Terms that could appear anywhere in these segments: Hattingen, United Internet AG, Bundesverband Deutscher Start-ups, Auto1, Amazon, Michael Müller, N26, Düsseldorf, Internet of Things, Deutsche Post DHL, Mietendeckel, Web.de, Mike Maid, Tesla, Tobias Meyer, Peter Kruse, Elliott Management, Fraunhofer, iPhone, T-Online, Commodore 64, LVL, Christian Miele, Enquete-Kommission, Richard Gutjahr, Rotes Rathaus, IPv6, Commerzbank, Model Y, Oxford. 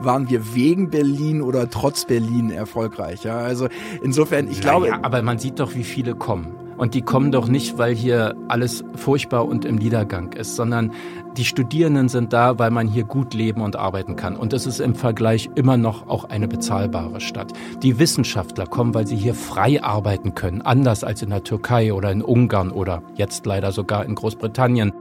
waren wir wegen Berlin oder trotz Berlin erfolgreich. Ja? Also insofern, ich glaube... Ja, aber man sieht doch, wie viele kommen. Und die kommen doch nicht, weil hier alles furchtbar und im Niedergang ist, sondern die Studierenden sind da, weil man hier gut leben und arbeiten kann. Und es ist im Vergleich immer noch auch eine bezahlbare Stadt. Die Wissenschaftler kommen, weil sie hier frei arbeiten können, anders als in der Türkei oder in Ungarn oder jetzt leider sogar in Großbritannien.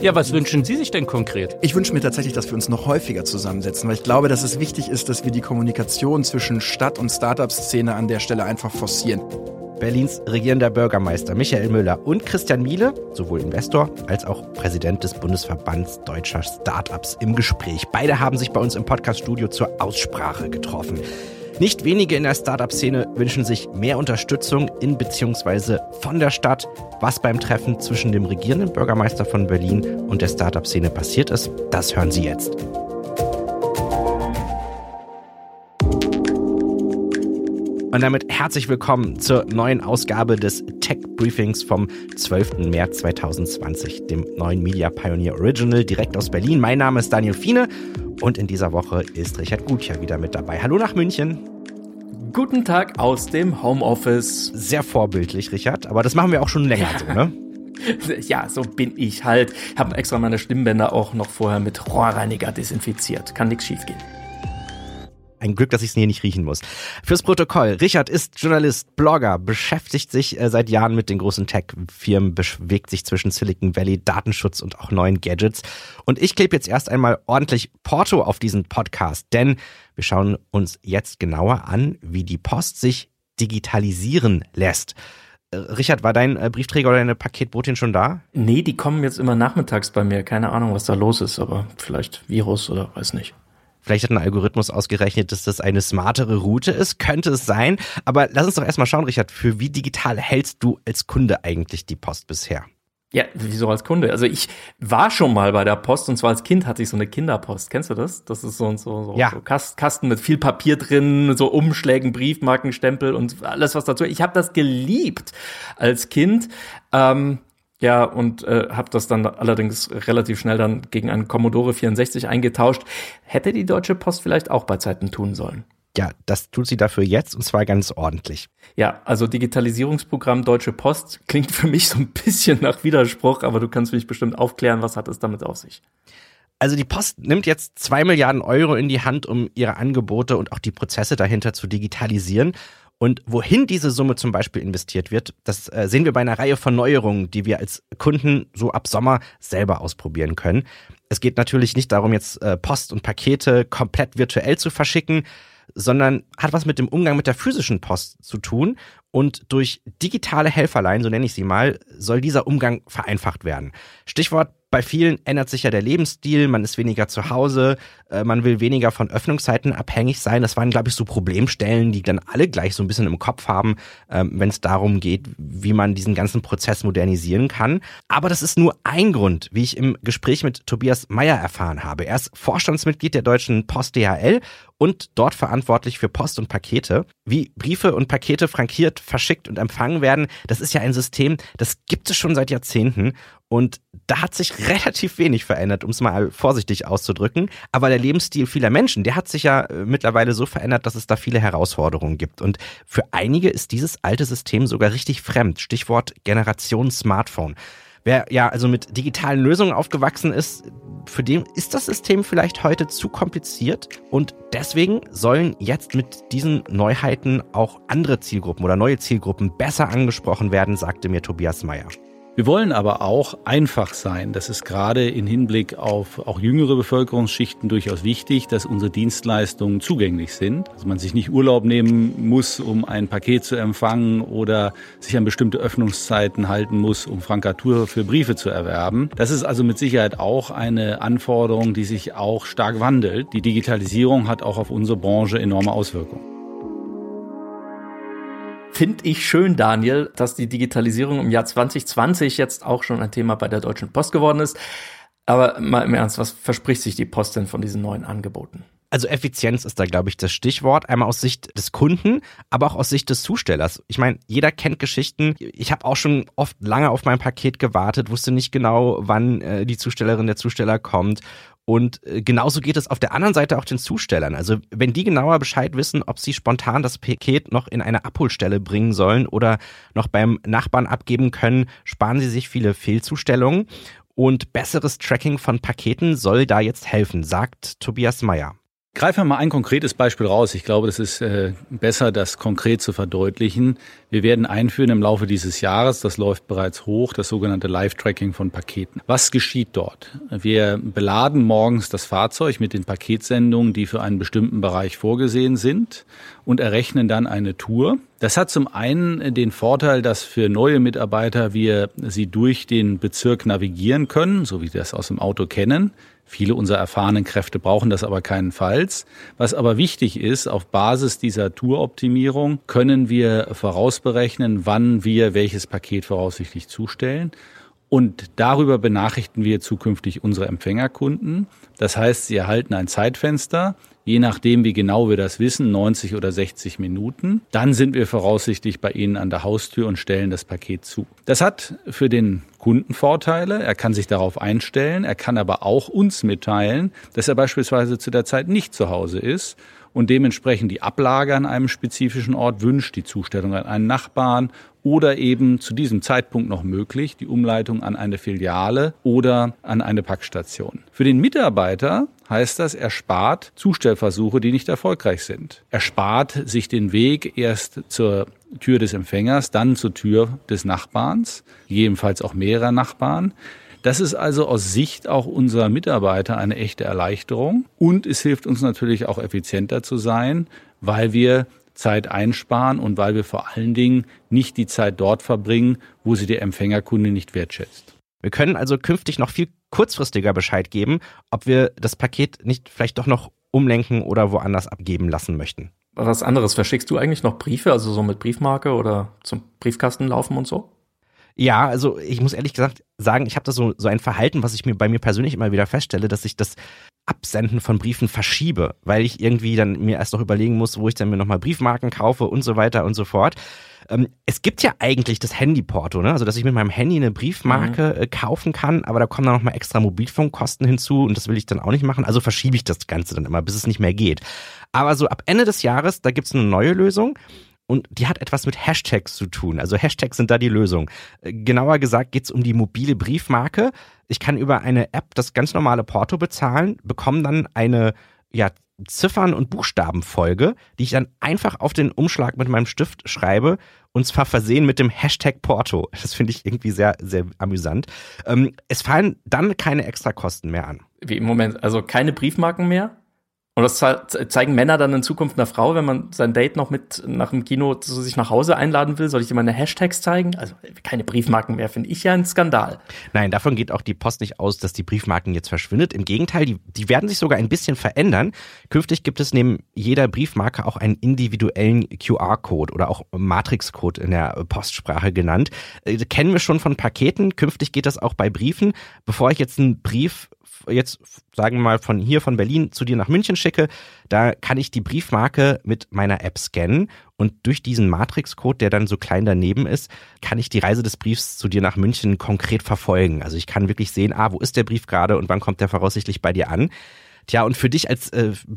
Ja, was wünschen Sie sich denn konkret? Ich wünsche mir tatsächlich, dass wir uns noch häufiger zusammensetzen, weil ich glaube, dass es wichtig ist, dass wir die Kommunikation zwischen Stadt- und Start-up-Szene an der Stelle einfach forcieren. Berlins regierender Bürgermeister Michael Müller und Christian Miele, sowohl Investor als auch Präsident des Bundesverbands Deutscher Start-ups, im Gespräch. Beide haben sich bei uns im Podcast-Studio zur Aussprache getroffen. Nicht wenige in der Start-up-Szene wünschen sich mehr Unterstützung in bzw. von der Stadt. Was beim Treffen zwischen dem regierenden Bürgermeister von Berlin und der Start-up-Szene passiert ist, das hören Sie jetzt. Und damit herzlich willkommen zur neuen Ausgabe des Tech-Briefings vom 12. März 2020, dem neuen Media Pioneer Original, direkt aus Berlin. Mein Name ist Daniel Fiene und in dieser Woche ist Richard Gutjahr wieder mit dabei. Hallo nach München. Guten Tag aus dem Homeoffice. Sehr vorbildlich, Richard, aber das machen wir auch schon länger so, ne? Ja, so bin ich halt. Ich habe extra meine Stimmbänder auch noch vorher mit Rohrreiniger desinfiziert. Kann nichts schief gehen. Ein Glück, dass ich es hier nicht riechen muss. Fürs Protokoll: Richard ist Journalist, Blogger, beschäftigt sich seit Jahren mit den großen Tech-Firmen, bewegt sich zwischen Silicon Valley, Datenschutz und auch neuen Gadgets. Und ich klebe jetzt erst einmal ordentlich Porto auf diesen Podcast, denn wir schauen uns jetzt genauer an, wie die Post sich digitalisieren lässt. Richard, war dein Briefträger oder deine Paketbotin schon da? Nee, die kommen jetzt immer nachmittags bei mir. Keine Ahnung, was da los ist, aber vielleicht Virus oder weiß nicht. Vielleicht hat ein Algorithmus ausgerechnet, dass das eine smartere Route ist. Könnte es sein. Aber lass uns doch erstmal schauen, Richard, für wie digital hältst du als Kunde eigentlich die Post bisher? Ja, wieso als Kunde? Also ich war schon mal bei der Post, und zwar als Kind hatte ich so eine Kinderpost. Kennst du das? Das ist so Kasten mit viel Papier drin, so Umschlägen, Briefmarken, Stempel und alles, was dazu. Ich habe das geliebt als Kind. Ja, und habe das dann allerdings relativ schnell dann gegen einen Commodore 64 eingetauscht. Hätte die Deutsche Post vielleicht auch bei Zeiten tun sollen. Ja, das tut sie dafür jetzt, und zwar ganz ordentlich. Ja, also Digitalisierungsprogramm Deutsche Post klingt für mich so ein bisschen nach Widerspruch, aber du kannst mich bestimmt aufklären, was hat es damit auf sich? Also die Post nimmt jetzt 2 Milliarden Euro in die Hand, um ihre Angebote und auch die Prozesse dahinter zu digitalisieren. Und wohin diese Summe zum Beispiel investiert wird, das sehen wir bei einer Reihe von Neuerungen, die wir als Kunden so ab Sommer selber ausprobieren können. Es geht natürlich nicht darum, jetzt Post und Pakete komplett virtuell zu verschicken, sondern hat was mit dem Umgang mit der physischen Post zu tun. Und durch digitale Helferlein, so nenne ich sie mal, soll dieser Umgang vereinfacht werden. Stichwort: bei vielen ändert sich ja der Lebensstil, man ist weniger zu Hause, man will weniger von Öffnungszeiten abhängig sein. Das waren, glaube ich, so Problemstellen, die dann alle gleich so ein bisschen im Kopf haben, wenn es darum geht, wie man diesen ganzen Prozess modernisieren kann. Aber das ist nur ein Grund, wie ich im Gespräch mit Tobias Meyer erfahren habe. Er ist Vorstandsmitglied der Deutschen Post DHL und dort verantwortlich für Post und Pakete. Wie Briefe und Pakete frankiert, verschickt und empfangen werden, das ist ja ein System, das gibt es schon seit Jahrzehnten. Und da hat sich relativ wenig verändert, um es mal vorsichtig auszudrücken. Aber der Lebensstil vieler Menschen, der hat sich ja mittlerweile so verändert, dass es da viele Herausforderungen gibt. Und für einige ist dieses alte System sogar richtig fremd. Stichwort Generation Smartphone. Wer ja also mit digitalen Lösungen aufgewachsen ist, für den ist das System vielleicht heute zu kompliziert. Und deswegen sollen jetzt mit diesen Neuheiten auch andere Zielgruppen oder neue Zielgruppen besser angesprochen werden, sagte mir Tobias Meyer. Wir wollen aber auch einfach sein. Das ist gerade im Hinblick auf auch jüngere Bevölkerungsschichten durchaus wichtig, dass unsere Dienstleistungen zugänglich sind. Also man sich nicht Urlaub nehmen muss, um ein Paket zu empfangen, oder sich an bestimmte Öffnungszeiten halten muss, um Frankatur für Briefe zu erwerben. Das ist also mit Sicherheit auch eine Anforderung, die sich auch stark wandelt. Die Digitalisierung hat auch auf unsere Branche enorme Auswirkungen. Finde ich schön, Daniel, dass die Digitalisierung im Jahr 2020 jetzt auch schon ein Thema bei der Deutschen Post geworden ist. Aber mal im Ernst, was verspricht sich die Post denn von diesen neuen Angeboten? Also Effizienz ist da, glaube ich, das Stichwort. Einmal aus Sicht des Kunden, aber auch aus Sicht des Zustellers. Ich meine, jeder kennt Geschichten. Ich habe auch schon oft lange auf mein Paket gewartet, wusste nicht genau, wann die Zustellerin, der Zusteller kommt. Und genauso geht es auf der anderen Seite auch den Zustellern. Also wenn die genauer Bescheid wissen, ob sie spontan das Paket noch in eine Abholstelle bringen sollen oder noch beim Nachbarn abgeben können, sparen sie sich viele Fehlzustellungen. Und besseres Tracking von Paketen soll da jetzt helfen, sagt Tobias Meyer. Greifen wir mal ein konkretes Beispiel raus. Ich glaube, das ist besser, das konkret zu verdeutlichen. Wir werden einführen im Laufe dieses Jahres, das läuft bereits hoch, das sogenannte Live-Tracking von Paketen. Was geschieht dort? Wir beladen morgens das Fahrzeug mit den Paketsendungen, die für einen bestimmten Bereich vorgesehen sind und errechnen dann eine Tour. Das hat zum einen den Vorteil, dass für neue Mitarbeiter wir sie durch den Bezirk navigieren können, so wie wir das aus dem Auto kennen. Viele unserer erfahrenen Kräfte brauchen das aber keinenfalls. Was aber wichtig ist, auf Basis dieser Touroptimierung können wir vorausberechnen, wann wir welches Paket voraussichtlich zustellen. Und darüber benachrichten wir zukünftig unsere Empfängerkunden. Das heißt, sie erhalten ein Zeitfenster, je nachdem, wie genau wir das wissen, 90 oder 60 Minuten. Dann sind wir voraussichtlich bei ihnen an der Haustür und stellen das Paket zu. Das hat für den Kunden Vorteile. Er kann sich darauf einstellen. Er kann aber auch uns mitteilen, dass er beispielsweise zu der Zeit nicht zu Hause ist und dementsprechend die Ablage an einem spezifischen Ort wünscht, die Zustellung an einen Nachbarn oder eben zu diesem Zeitpunkt noch möglich, die Umleitung an eine Filiale oder an eine Packstation. Für den Mitarbeiter heißt das, er spart Zustellversuche, die nicht erfolgreich sind. Er spart sich den Weg erst zur Tür des Empfängers, dann zur Tür des Nachbarns, jedenfalls auch mehrerer Nachbarn. Das ist also aus Sicht auch unserer Mitarbeiter eine echte Erleichterung. Und es hilft uns natürlich auch effizienter zu sein, weil wir Zeit einsparen und weil wir vor allen Dingen nicht die Zeit dort verbringen, wo sie der Empfängerkunde nicht wertschätzt. Wir können also künftig noch viel kurzfristiger Bescheid geben, ob wir das Paket nicht vielleicht doch noch umlenken oder woanders abgeben lassen möchten. Was anderes, verschickst du eigentlich noch Briefe, also so mit Briefmarke oder zum Briefkasten laufen und so? Ja, also ich muss ehrlich gesagt sagen, ich habe da so ein Verhalten, was ich mir bei mir persönlich immer wieder feststelle, dass ich das Absenden von Briefen verschiebe, weil ich irgendwie dann mir erst noch überlegen muss, wo ich dann mir nochmal Briefmarken kaufe und so weiter und so fort. Es gibt ja eigentlich das Handyporto, ne? Also dass ich mit meinem Handy eine Briefmarke kaufen kann, aber da kommen dann nochmal extra Mobilfunkkosten hinzu und das will ich dann auch nicht machen. Also verschiebe ich das Ganze dann immer, bis es nicht mehr geht. Aber so ab Ende des Jahres, da gibt es eine neue Lösung. Und die hat etwas mit Hashtags zu tun. Also Hashtags sind da die Lösung. Genauer gesagt geht es um die mobile Briefmarke. Ich kann über eine App das ganz normale Porto bezahlen, bekomme dann eine Ziffern- und Buchstabenfolge, die ich dann einfach auf den Umschlag mit meinem Stift schreibe und zwar versehen mit dem Hashtag Porto. Das finde ich irgendwie sehr, sehr amüsant. Es fallen dann keine Extrakosten mehr an. Wie im Moment, also keine Briefmarken mehr? Und das zeigen Männer dann in Zukunft einer Frau, wenn man sein Date noch mit nach dem Kino zu sich nach Hause einladen will, soll ich dir meine Hashtags zeigen? Also keine Briefmarken mehr, finde ich ja ein Skandal. Nein, davon geht auch die Post nicht aus, dass die Briefmarken jetzt verschwindet. Im Gegenteil, die werden sich sogar ein bisschen verändern. Künftig gibt es neben jeder Briefmarke auch einen individuellen QR-Code oder auch Matrixcode in der Postsprache genannt. Kennen wir schon von Paketen. Künftig geht das auch bei Briefen. Bevor ich jetzt einen Brief sagen wir mal von hier, von Berlin zu dir nach München schicke, da kann ich die Briefmarke mit meiner App scannen und durch diesen Matrixcode, der dann so klein daneben ist, kann ich die Reise des Briefs zu dir nach München konkret verfolgen. Also ich kann wirklich sehen, wo ist der Brief gerade und wann kommt der voraussichtlich bei dir an. Tja, und für dich als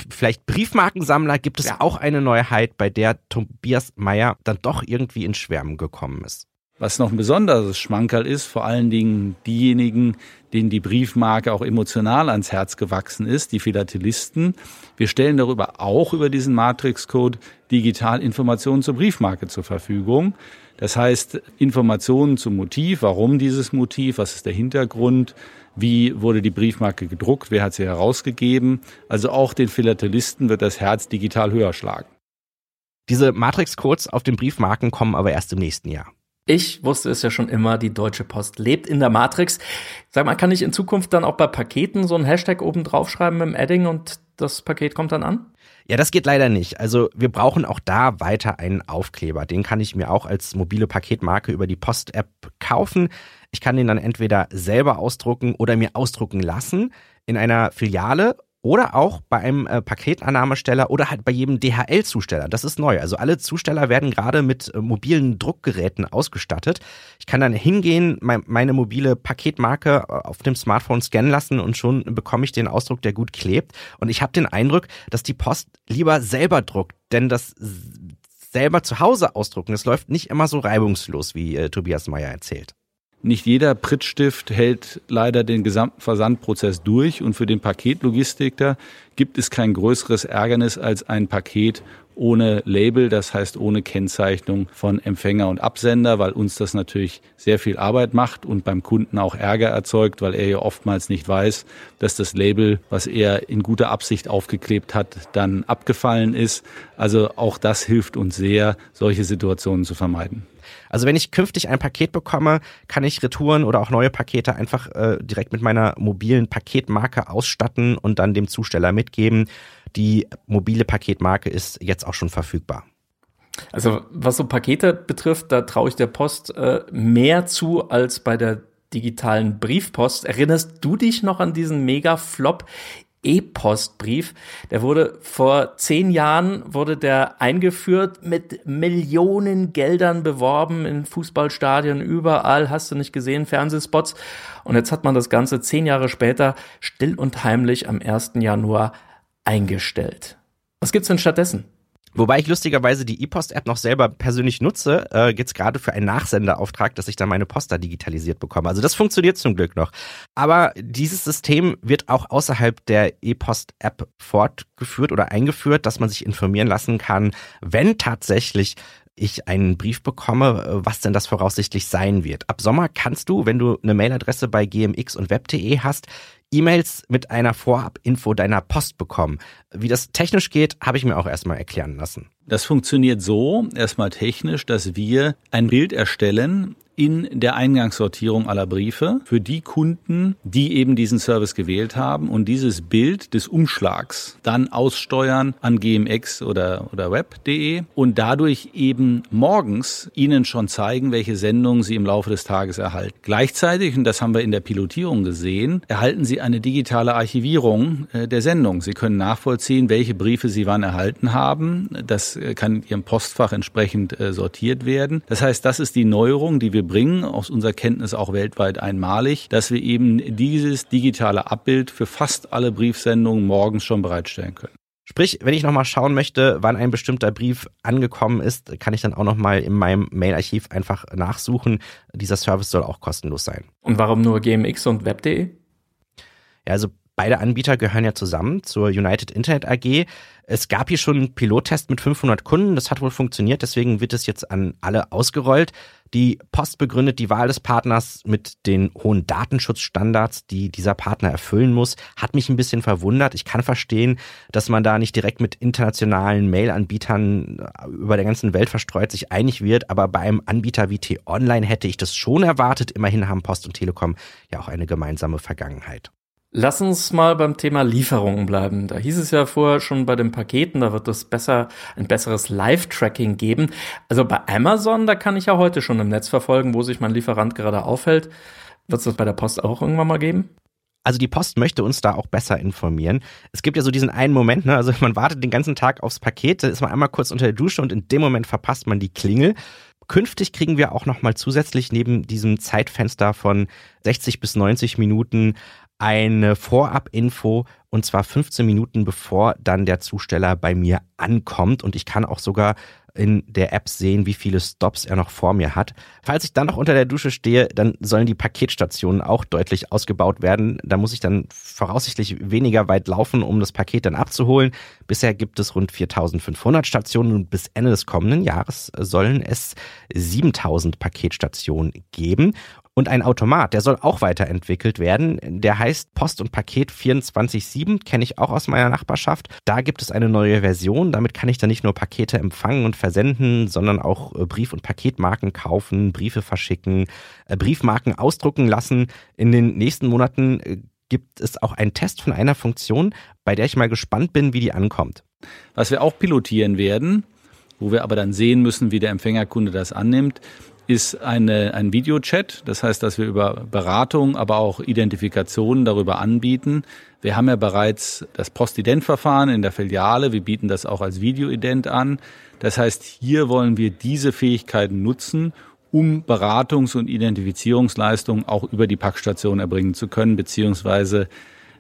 vielleicht Briefmarkensammler gibt es auch eine Neuheit, bei der Tobias Meyer dann doch irgendwie ins Schwärmen gekommen ist. Was noch ein besonderes Schmankerl ist, vor allen Dingen diejenigen, denen die Briefmarke auch emotional ans Herz gewachsen ist, die Philatelisten. Wir stellen darüber auch über diesen Matrixcode digital Informationen zur Briefmarke zur Verfügung. Das heißt, Informationen zum Motiv, warum dieses Motiv, was ist der Hintergrund, wie wurde die Briefmarke gedruckt, wer hat sie herausgegeben. Also auch den Philatelisten wird das Herz digital höher schlagen. Diese Matrixcodes auf den Briefmarken kommen aber erst im nächsten Jahr. Ich wusste es ja schon immer, die Deutsche Post lebt in der Matrix. Sag mal, kann ich in Zukunft dann auch bei Paketen so einen Hashtag oben draufschreiben mit dem Adding und das Paket kommt dann an? Ja, das geht leider nicht. Also wir brauchen auch da weiter einen Aufkleber. Den kann ich mir auch als mobile Paketmarke über die Post-App kaufen. Ich kann den dann entweder selber ausdrucken oder mir ausdrucken lassen in einer Filiale Oder auch bei einem Paketannahmesteller oder halt bei jedem DHL-Zusteller. Das ist neu. Also alle Zusteller werden gerade mit mobilen Druckgeräten ausgestattet. Ich kann dann hingehen, meine mobile Paketmarke auf dem Smartphone scannen lassen und schon bekomme ich den Ausdruck, der gut klebt. Und ich habe den Eindruck, dass die Post lieber selber druckt, denn das selber zu Hause ausdrucken, das läuft nicht immer so reibungslos, wie Tobias Meyer erzählt. Nicht jeder Prittstift hält leider den gesamten Versandprozess durch und für den Paketlogistiker gibt es kein größeres Ärgernis als ein Paket ohne Label, das heißt ohne Kennzeichnung von Empfänger und Absender, weil uns das natürlich sehr viel Arbeit macht und beim Kunden auch Ärger erzeugt, weil er ja oftmals nicht weiß, dass das Label, was er in guter Absicht aufgeklebt hat, dann abgefallen ist. Also auch das hilft uns sehr, solche Situationen zu vermeiden. Also wenn ich künftig ein Paket bekomme, kann ich Retouren oder auch neue Pakete einfach direkt mit meiner mobilen Paketmarke ausstatten und dann dem Zusteller mitgeben. Die mobile Paketmarke ist jetzt auch schon verfügbar. Also was so Pakete betrifft, da traue ich der Post mehr zu als bei der digitalen Briefpost. Erinnerst du dich noch an diesen Mega-Flop E-Postbrief? Der wurde vor 10 Jahren eingeführt, mit Millionen Geldern beworben, in Fußballstadien, überall, hast du nicht gesehen, Fernsehspots. Und jetzt hat man das Ganze 10 Jahre später still und heimlich am 1. Januar eingestellt. Was gibt's denn stattdessen? Wobei ich lustigerweise die E-Post-App noch selber persönlich nutze, geht's gerade für einen Nachsenderauftrag, dass ich dann meine Post da digitalisiert bekomme. Also das funktioniert zum Glück noch. Aber dieses System wird auch außerhalb der E-Post-App fortgeführt oder eingeführt, dass man sich informieren lassen kann, wenn tatsächlich ich einen Brief bekomme, was denn das voraussichtlich sein wird. Ab Sommer kannst du, wenn du eine Mailadresse bei GMX und Web.de hast, E-Mails mit einer Vorab-Info deiner Post bekommen. Wie das technisch geht, habe ich mir auch erstmal erklären lassen. Das funktioniert so, erstmal technisch, dass wir ein Bild erstellen in der Eingangssortierung aller Briefe für die Kunden, die eben diesen Service gewählt haben und dieses Bild des Umschlags dann aussteuern an gmx oder web.de und dadurch eben morgens ihnen schon zeigen, welche Sendungen sie im Laufe des Tages erhalten. Gleichzeitig, und das haben wir in der Pilotierung gesehen, erhalten sie eine digitale Archivierung der Sendung. Sie können nachvollziehen, welche Briefe sie wann erhalten haben. Das kann in ihrem Postfach entsprechend sortiert werden. Das heißt, das ist die Neuerung, die wir bringen, aus unserer Kenntnis auch weltweit einmalig, dass wir eben dieses digitale Abbild für fast alle Briefsendungen morgens schon bereitstellen können. Sprich, wenn ich nochmal schauen möchte, wann ein bestimmter Brief angekommen ist, kann ich dann auch nochmal in meinem Mailarchiv einfach nachsuchen. Dieser Service soll auch kostenlos sein. Und warum nur GMX und Web.de? Ja, also beide Anbieter gehören ja zusammen zur United Internet AG. Es gab hier schon einen Pilottest mit 500 Kunden. Das hat wohl funktioniert, deswegen wird es jetzt an alle ausgerollt. Die Post begründet die Wahl des Partners mit den hohen Datenschutzstandards, die dieser Partner erfüllen muss. Hat mich ein bisschen verwundert. Ich kann verstehen, dass man da nicht direkt mit internationalen Mail-Anbietern über der ganzen Welt verstreut sich einig wird. Aber bei einem Anbieter wie T-Online hätte ich das schon erwartet. Immerhin haben Post und Telekom ja auch eine gemeinsame Vergangenheit. Lass uns mal beim Thema Lieferungen bleiben. Da hieß es ja vorher schon bei den Paketen, da wird es ein besseres Live-Tracking geben. Also bei Amazon, da kann ich ja heute schon im Netz verfolgen, wo sich mein Lieferant gerade aufhält. Wird es das bei der Post auch irgendwann mal geben? Also die Post möchte uns da auch besser informieren. Es gibt ja so diesen einen Moment, ne? Also man wartet den ganzen Tag aufs Paket, da ist man einmal kurz unter der Dusche und in dem Moment verpasst man die Klingel. Künftig kriegen wir auch nochmal zusätzlich neben diesem Zeitfenster von 60 bis 90 Minuten eine Vorab-Info, und zwar 15 Minuten bevor dann der Zusteller bei mir ankommt. Und ich kann auch sogar in der App sehen, wie viele Stops er noch vor mir hat. Falls ich dann noch unter der Dusche stehe, dann sollen die Paketstationen auch deutlich ausgebaut werden. Da muss ich dann voraussichtlich weniger weit laufen, um das Paket dann abzuholen. Bisher gibt es rund 4.500 Stationen und bis Ende des kommenden Jahres sollen es 7.000 Paketstationen geben. Und ein Automat, der soll auch weiterentwickelt werden. Der heißt Post und Paket 24/7, kenne ich auch aus meiner Nachbarschaft. Da gibt es eine neue Version. Damit kann ich dann nicht nur Pakete empfangen und versenden, sondern auch Brief- und Paketmarken kaufen, Briefe verschicken, Briefmarken ausdrucken lassen. In den nächsten Monaten gibt es auch einen Test von einer Funktion, bei der ich mal gespannt bin, wie die ankommt. Was wir auch pilotieren werden, wo wir aber dann sehen müssen, wie der Empfängerkunde das annimmt, ist ein Videochat. Das heißt, dass wir über Beratung, aber auch Identifikationen darüber anbieten. Wir haben ja bereits das Postident-Verfahren in der Filiale. Wir bieten das auch als Videoident an. Das heißt, hier wollen wir diese Fähigkeiten nutzen, um Beratungs- und Identifizierungsleistungen auch über die Packstation erbringen zu können, beziehungsweise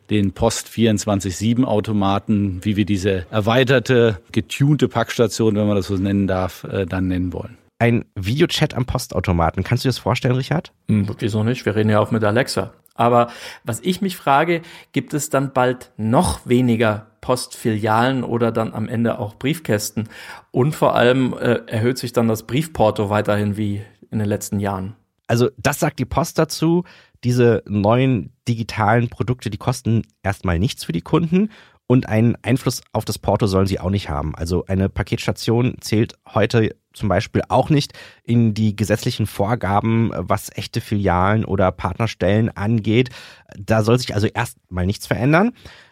den Post-24/7-Automaten, wie wir diese erweiterte, getunte Packstation, wenn man das so nennen darf, dann nennen wollen. Ein Videochat am Postautomaten. Kannst du dir das vorstellen, Richard? Wirklich so nicht. Wir reden ja auch mit Alexa. Aber was ich mich frage, gibt es dann bald noch weniger Postfilialen oder dann am Ende auch Briefkästen? Und vor allem erhöht sich dann das Briefporto weiterhin wie in den letzten Jahren? Also das sagt die Post dazu. Diese neuen digitalen Produkte, die kosten erstmal nichts für die Kunden und einen Einfluss auf das Porto sollen sie auch nicht haben. Also eine Paketstation zählt heute zum Beispiel auch nicht in die gesetzlichen Vorgaben, was echte Filialen oder Partnerstellen angeht. Da soll sich also erstmal nichts verändern.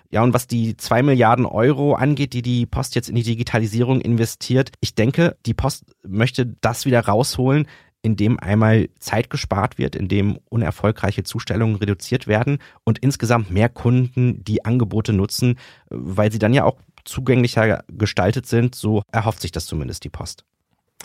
Ja, und was die 2 Milliarden Euro angeht, die die Post jetzt in die Digitalisierung investiert, ich denke, die Post möchte das wieder rausholen, indem einmal Zeit gespart wird, indem unerfolgreiche Zustellungen reduziert werden und insgesamt mehr Kunden die Angebote nutzen, weil sie dann ja auch zugänglicher gestaltet sind. So erhofft sich das zumindest die Post.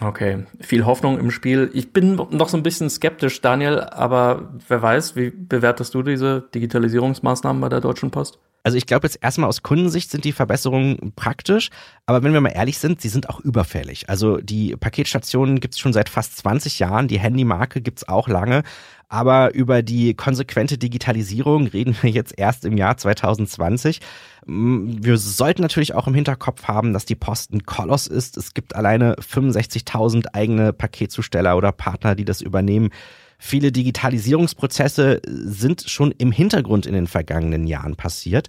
Okay, viel Hoffnung im Spiel. Ich bin noch so ein bisschen skeptisch, Daniel, aber wer weiß, wie bewertest du diese Digitalisierungsmaßnahmen bei der Deutschen Post? Also ich glaube jetzt erstmal aus Kundensicht sind die Verbesserungen praktisch, aber wenn wir mal ehrlich sind, sie sind auch überfällig. Also die Paketstationen gibt es schon seit fast 20 Jahren, die Handymarke gibt es auch lange, aber über die konsequente Digitalisierung reden wir jetzt erst im Jahr 2020. Wir sollten natürlich auch im Hinterkopf haben, dass die Post ein Koloss ist. Es gibt alleine 65.000 eigene Paketzusteller oder Partner, die das übernehmen. Viele Digitalisierungsprozesse sind schon im Hintergrund in den vergangenen Jahren passiert.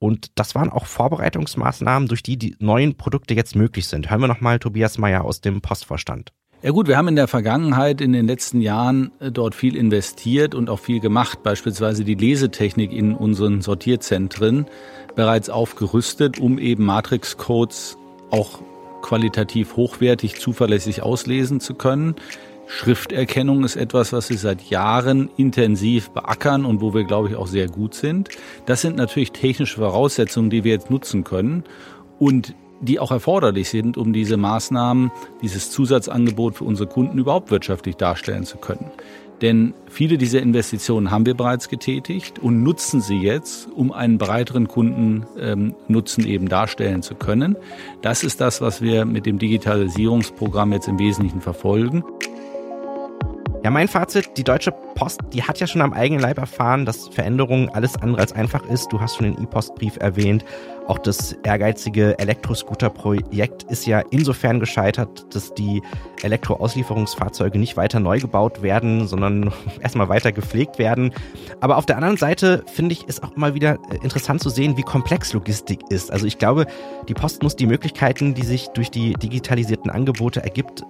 Und das waren auch Vorbereitungsmaßnahmen, durch die die neuen Produkte jetzt möglich sind. Hören wir nochmal Tobias Meyer aus dem Postvorstand. Ja gut, wir haben in der Vergangenheit, in den letzten Jahren dort viel investiert und auch viel gemacht. Beispielsweise die Lesetechnik in unseren Sortierzentren bereits aufgerüstet, um eben Matrixcodes auch qualitativ hochwertig, zuverlässig auslesen zu können. Schrifterkennung ist etwas, was wir seit Jahren intensiv beackern und wo wir, glaube ich, auch sehr gut sind. Das sind natürlich technische Voraussetzungen, die wir jetzt nutzen können und die auch erforderlich sind, um diese Maßnahmen, dieses Zusatzangebot für unsere Kunden überhaupt wirtschaftlich darstellen zu können. Denn viele dieser Investitionen haben wir bereits getätigt und nutzen sie jetzt, um einen breiteren Kundennutzen eben darstellen zu können. Das ist das, was wir mit dem Digitalisierungsprogramm jetzt im Wesentlichen verfolgen. Ja, mein Fazit, die Deutsche Post, die hat ja schon am eigenen Leib erfahren, dass Veränderung alles andere als einfach ist. Du hast schon den E-Post-Brief erwähnt. Auch das ehrgeizige Elektroscooter-Projekt ist ja insofern gescheitert, dass die Elektroauslieferungsfahrzeuge nicht weiter neu gebaut werden, sondern erstmal weiter gepflegt werden. Aber auf der anderen Seite, finde ich, ist auch mal wieder interessant zu sehen, wie komplex Logistik ist. Also ich glaube, die Post muss die Möglichkeiten, die sich durch die digitalisierten Angebote ergibt,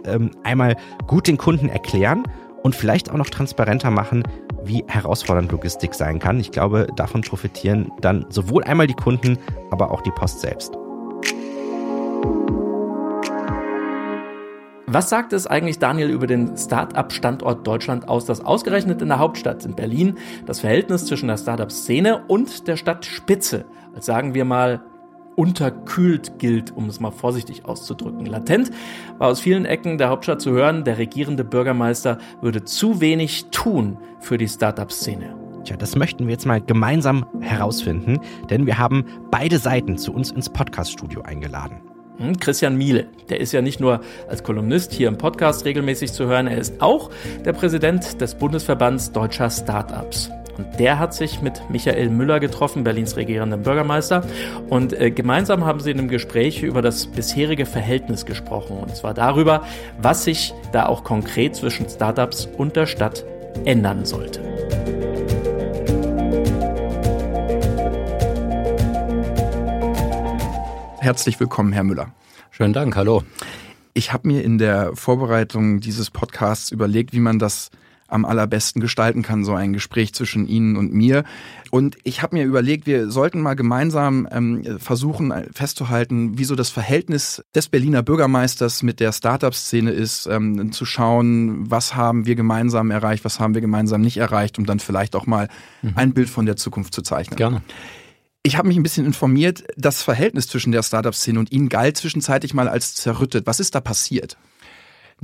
einmal gut den Kunden erklären und vielleicht auch noch transparenter machen, wie herausfordernd Logistik sein kann. Ich glaube, davon profitieren dann sowohl einmal die Kunden, aber auch die Post selbst. Was sagt es eigentlich, Daniel, über den Start-up-Standort Deutschland aus, dass ausgerechnet in der Hauptstadt, in Berlin, das Verhältnis zwischen der Start-up-Szene und der Stadtspitze, als sagen wir mal, unterkühlt gilt, um es mal vorsichtig auszudrücken. Latent war aus vielen Ecken der Hauptstadt zu hören, der regierende Bürgermeister würde zu wenig tun für die Start-up-Szene. Tja, das möchten wir jetzt mal gemeinsam herausfinden, denn wir haben beide Seiten zu uns ins Podcast-Studio eingeladen. Christian Miele, der ist ja nicht nur als Kolumnist hier im Podcast regelmäßig zu hören, er ist auch der Präsident des Bundesverbands Deutscher Start-ups. Und der hat sich mit Michael Müller getroffen, Berlins regierendem Bürgermeister. Und gemeinsam haben sie in einem Gespräch über das bisherige Verhältnis gesprochen. Und zwar darüber, was sich da auch konkret zwischen Startups und der Stadt ändern sollte. Herzlich willkommen, Herr Müller. Schönen Dank, hallo. Ich habe mir in der Vorbereitung dieses Podcasts überlegt, wie man das am allerbesten gestalten kann, so ein Gespräch zwischen Ihnen und mir. Und ich habe mir überlegt, wir sollten mal gemeinsam versuchen festzuhalten, wieso das Verhältnis des Berliner Bürgermeisters mit der Startup-Szene ist, zu schauen, was haben wir gemeinsam erreicht, was haben wir gemeinsam nicht erreicht, um dann vielleicht auch mal ein Bild von der Zukunft zu zeichnen. Gerne. Ich habe mich ein bisschen informiert, das Verhältnis zwischen der Startup-Szene und Ihnen galt zwischenzeitlich mal als zerrüttet. Was ist da passiert?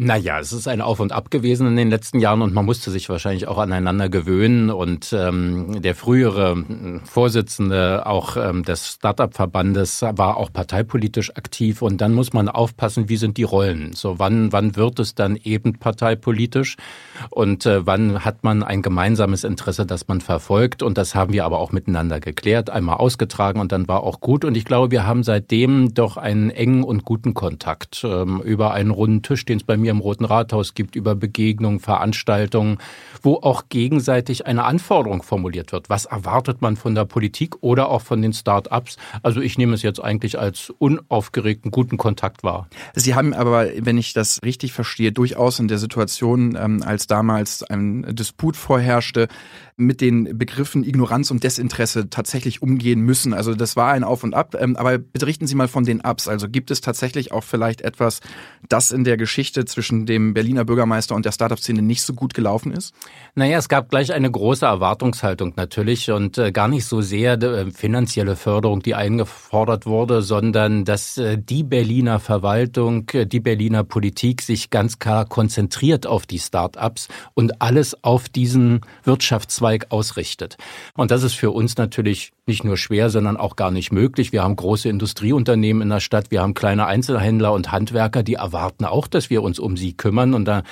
Naja, es ist ein Auf und Ab gewesen in den letzten Jahren und man musste sich wahrscheinlich auch aneinander gewöhnen. Und der frühere Vorsitzende auch des Startup-Verbandes war auch parteipolitisch aktiv. Und dann muss man aufpassen, wie sind die Rollen? So, wann wird es dann eben parteipolitisch? Und wann hat man ein gemeinsames Interesse, das man verfolgt? Und das haben wir aber auch miteinander geklärt, einmal ausgetragen und dann war auch gut. Und ich glaube, wir haben seitdem doch einen engen und guten Kontakt über einen runden Tisch, den es bei mir im Roten Rathaus gibt, über Begegnungen, Veranstaltungen, wo auch gegenseitig eine Anforderung formuliert wird. Was erwartet man von der Politik oder auch von den Start-ups? Also ich nehme es jetzt eigentlich als unaufgeregten, guten Kontakt wahr. Sie haben aber, wenn ich das richtig verstehe, durchaus in der Situation, als damals ein Disput vorherrschte, mit den Begriffen Ignoranz und Desinteresse tatsächlich umgehen müssen. Also das war ein Auf und Ab. Aber bitte richten Sie mal von den Ups. Also gibt es tatsächlich auch vielleicht etwas, das in der Geschichte zwischen dem Berliner Bürgermeister und der Startup-Szene nicht so gut gelaufen ist? Naja, es gab gleich eine große Erwartungshaltung natürlich und gar nicht so sehr finanzielle Förderung, die eingefordert wurde, sondern dass die Berliner Verwaltung, die Berliner Politik sich ganz klar konzentriert auf die Startups und alles auf diesen Wirtschaftszweig ausrichtet. Und das ist für uns natürlich nicht nur schwer, sondern auch gar nicht möglich. Wir haben große Industrieunternehmen in der Stadt, wir haben kleine Einzelhändler und Handwerker, die erwarten auch, dass wir uns um sie kümmern. Und da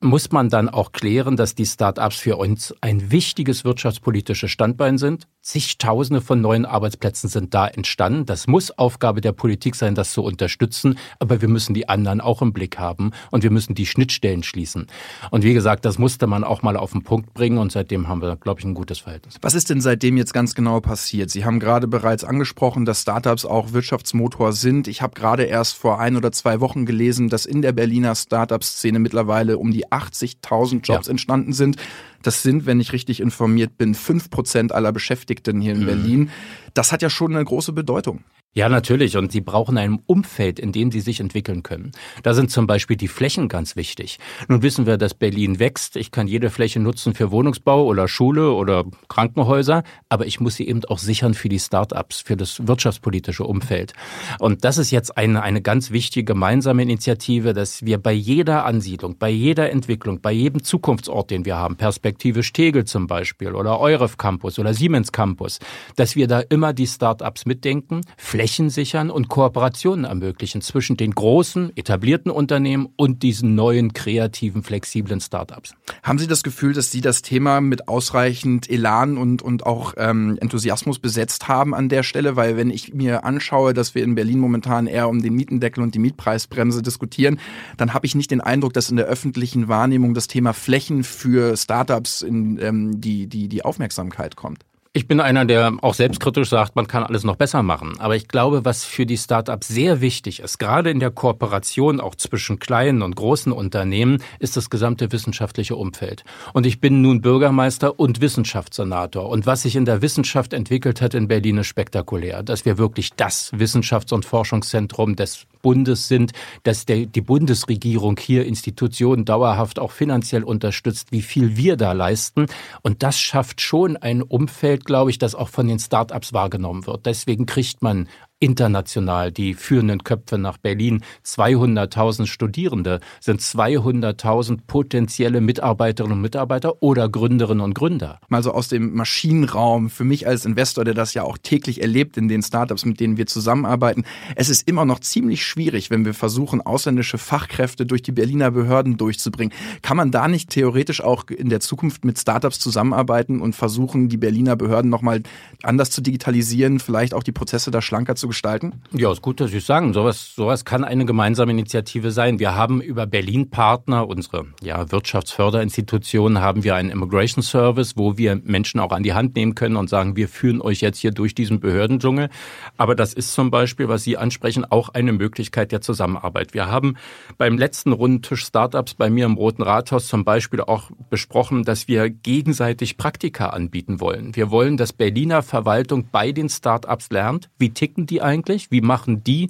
muss man dann auch klären, dass die Start-ups für uns ein wichtiges wirtschaftspolitisches Standbein sind. Zigtausende von neuen Arbeitsplätzen sind da entstanden. Das muss Aufgabe der Politik sein, das zu unterstützen. Aber wir müssen die anderen auch im Blick haben und wir müssen die Schnittstellen schließen. Und wie gesagt, das musste man auch mal auf den Punkt bringen und seitdem haben wir, glaube ich, ein gutes Verhältnis. Was ist denn seitdem jetzt ganz genau passiert? Sie haben gerade bereits angesprochen, dass Start-ups auch Wirtschaftsmotor sind. Ich habe gerade erst vor 1 oder 2 Wochen gelesen, dass in der Berliner Start-up-Szene mittlerweile um die 80.000 Jobs entstanden sind. Das sind, wenn ich richtig informiert bin, 5% aller Beschäftigten hier in Berlin. Das hat ja schon eine große Bedeutung. Ja, natürlich. Und sie brauchen ein Umfeld, in dem sie sich entwickeln können. Da sind zum Beispiel die Flächen ganz wichtig. Nun wissen wir, dass Berlin wächst. Ich kann jede Fläche nutzen für Wohnungsbau oder Schule oder Krankenhäuser. Aber ich muss sie eben auch sichern für die Start-ups, für das wirtschaftspolitische Umfeld. Und das ist jetzt eine ganz wichtige gemeinsame Initiative, dass wir bei jeder Ansiedlung, bei jeder Entwicklung, bei jedem Zukunftsort, den wir haben, perspektivisch Tegel zum Beispiel oder Euref Campus oder Siemens Campus, dass wir da immer die Start-ups mitdenken, Flächen sichern und Kooperationen ermöglichen zwischen den großen, etablierten Unternehmen und diesen neuen, kreativen, flexiblen Startups. Haben Sie das Gefühl, dass Sie das Thema mit ausreichend Elan und auch Enthusiasmus besetzt haben an der Stelle? Weil wenn ich mir anschaue, dass wir in Berlin momentan eher um den Mietendeckel und die Mietpreisbremse diskutieren, dann habe ich nicht den Eindruck, dass in der öffentlichen Wahrnehmung das Thema Flächen für Startups in die Aufmerksamkeit kommt. Ich bin einer, der auch selbstkritisch sagt, man kann alles noch besser machen. Aber ich glaube, was für die Start-ups sehr wichtig ist, gerade in der Kooperation auch zwischen kleinen und großen Unternehmen, ist das gesamte wissenschaftliche Umfeld. Und ich bin nun Bürgermeister und Wissenschaftssenator. Und was sich in der Wissenschaft entwickelt hat in Berlin, ist spektakulär. Dass wir wirklich das Wissenschafts- und Forschungszentrum des Bundes sind, dass die Bundesregierung hier Institutionen dauerhaft auch finanziell unterstützt, wie viel wir da leisten. Und das schafft schon ein Umfeld, glaube ich, das auch von den Start-ups wahrgenommen wird. Deswegen kriegt man international die führenden Köpfe nach Berlin. 200.000 Studierende sind 200.000 potenzielle Mitarbeiterinnen und Mitarbeiter oder Gründerinnen und Gründer. Also aus dem Maschinenraum, für mich als Investor, der das ja auch täglich erlebt in den Startups, mit denen wir zusammenarbeiten, es ist immer noch ziemlich schwierig, wenn wir versuchen, ausländische Fachkräfte durch die Berliner Behörden durchzubringen. Kann man da nicht theoretisch auch in der Zukunft mit Startups zusammenarbeiten und versuchen, die Berliner Behörden nochmal anders zu digitalisieren, vielleicht auch die Prozesse da schlanker zu zu gestalten? Ja, ist gut, dass Sie sagen. Sowas kann eine gemeinsame Initiative sein. Wir haben über Berlin Partner, unsere Wirtschaftsförderinstitution, haben wir einen Immigration Service, wo wir Menschen auch an die Hand nehmen können und sagen, wir führen euch jetzt hier durch diesen Behördendschungel. Aber das ist zum Beispiel, was Sie ansprechen, auch eine Möglichkeit der Zusammenarbeit. Wir haben beim letzten Rundentisch Startups bei mir im Roten Rathaus zum Beispiel auch besprochen, dass wir gegenseitig Praktika anbieten wollen. Wir wollen, dass Berliner Verwaltung bei den Startups lernt, wie ticken die eigentlich, wie machen die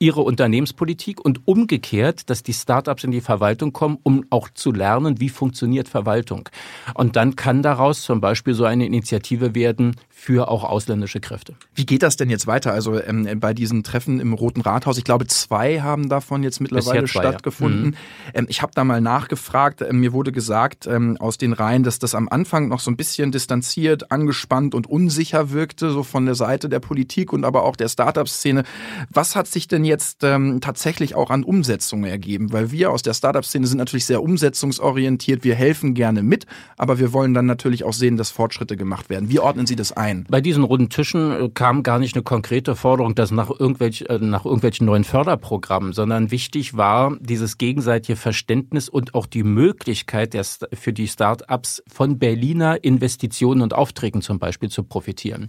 ihre Unternehmenspolitik und umgekehrt, dass die Startups in die Verwaltung kommen, um auch zu lernen, wie funktioniert Verwaltung. Und dann kann daraus zum Beispiel so eine Initiative werden für auch ausländische Kräfte. Wie geht das denn jetzt weiter? Also bei diesen Treffen im Roten Rathaus, ich glaube 2 haben davon jetzt mittlerweile stattgefunden. Ja. Ich habe da mal nachgefragt, mir wurde gesagt aus den Reihen, dass das am Anfang noch so ein bisschen distanziert, angespannt und unsicher wirkte, so von der Seite der Politik und aber auch der Startup-Szene. Was hat sich denn jetzt tatsächlich auch an Umsetzung ergeben? Weil wir aus der Startup-Szene sind natürlich sehr umsetzungsorientiert, wir helfen gerne mit, aber wir wollen dann natürlich auch sehen, dass Fortschritte gemacht werden. Wie ordnen Sie das ein? Bei diesen runden Tischen kam gar nicht eine konkrete Forderung, dass nach irgendwelchen neuen Förderprogrammen, sondern wichtig war dieses gegenseitige Verständnis und auch die Möglichkeit für die Startups von Berliner Investitionen und Aufträgen zum Beispiel zu profitieren.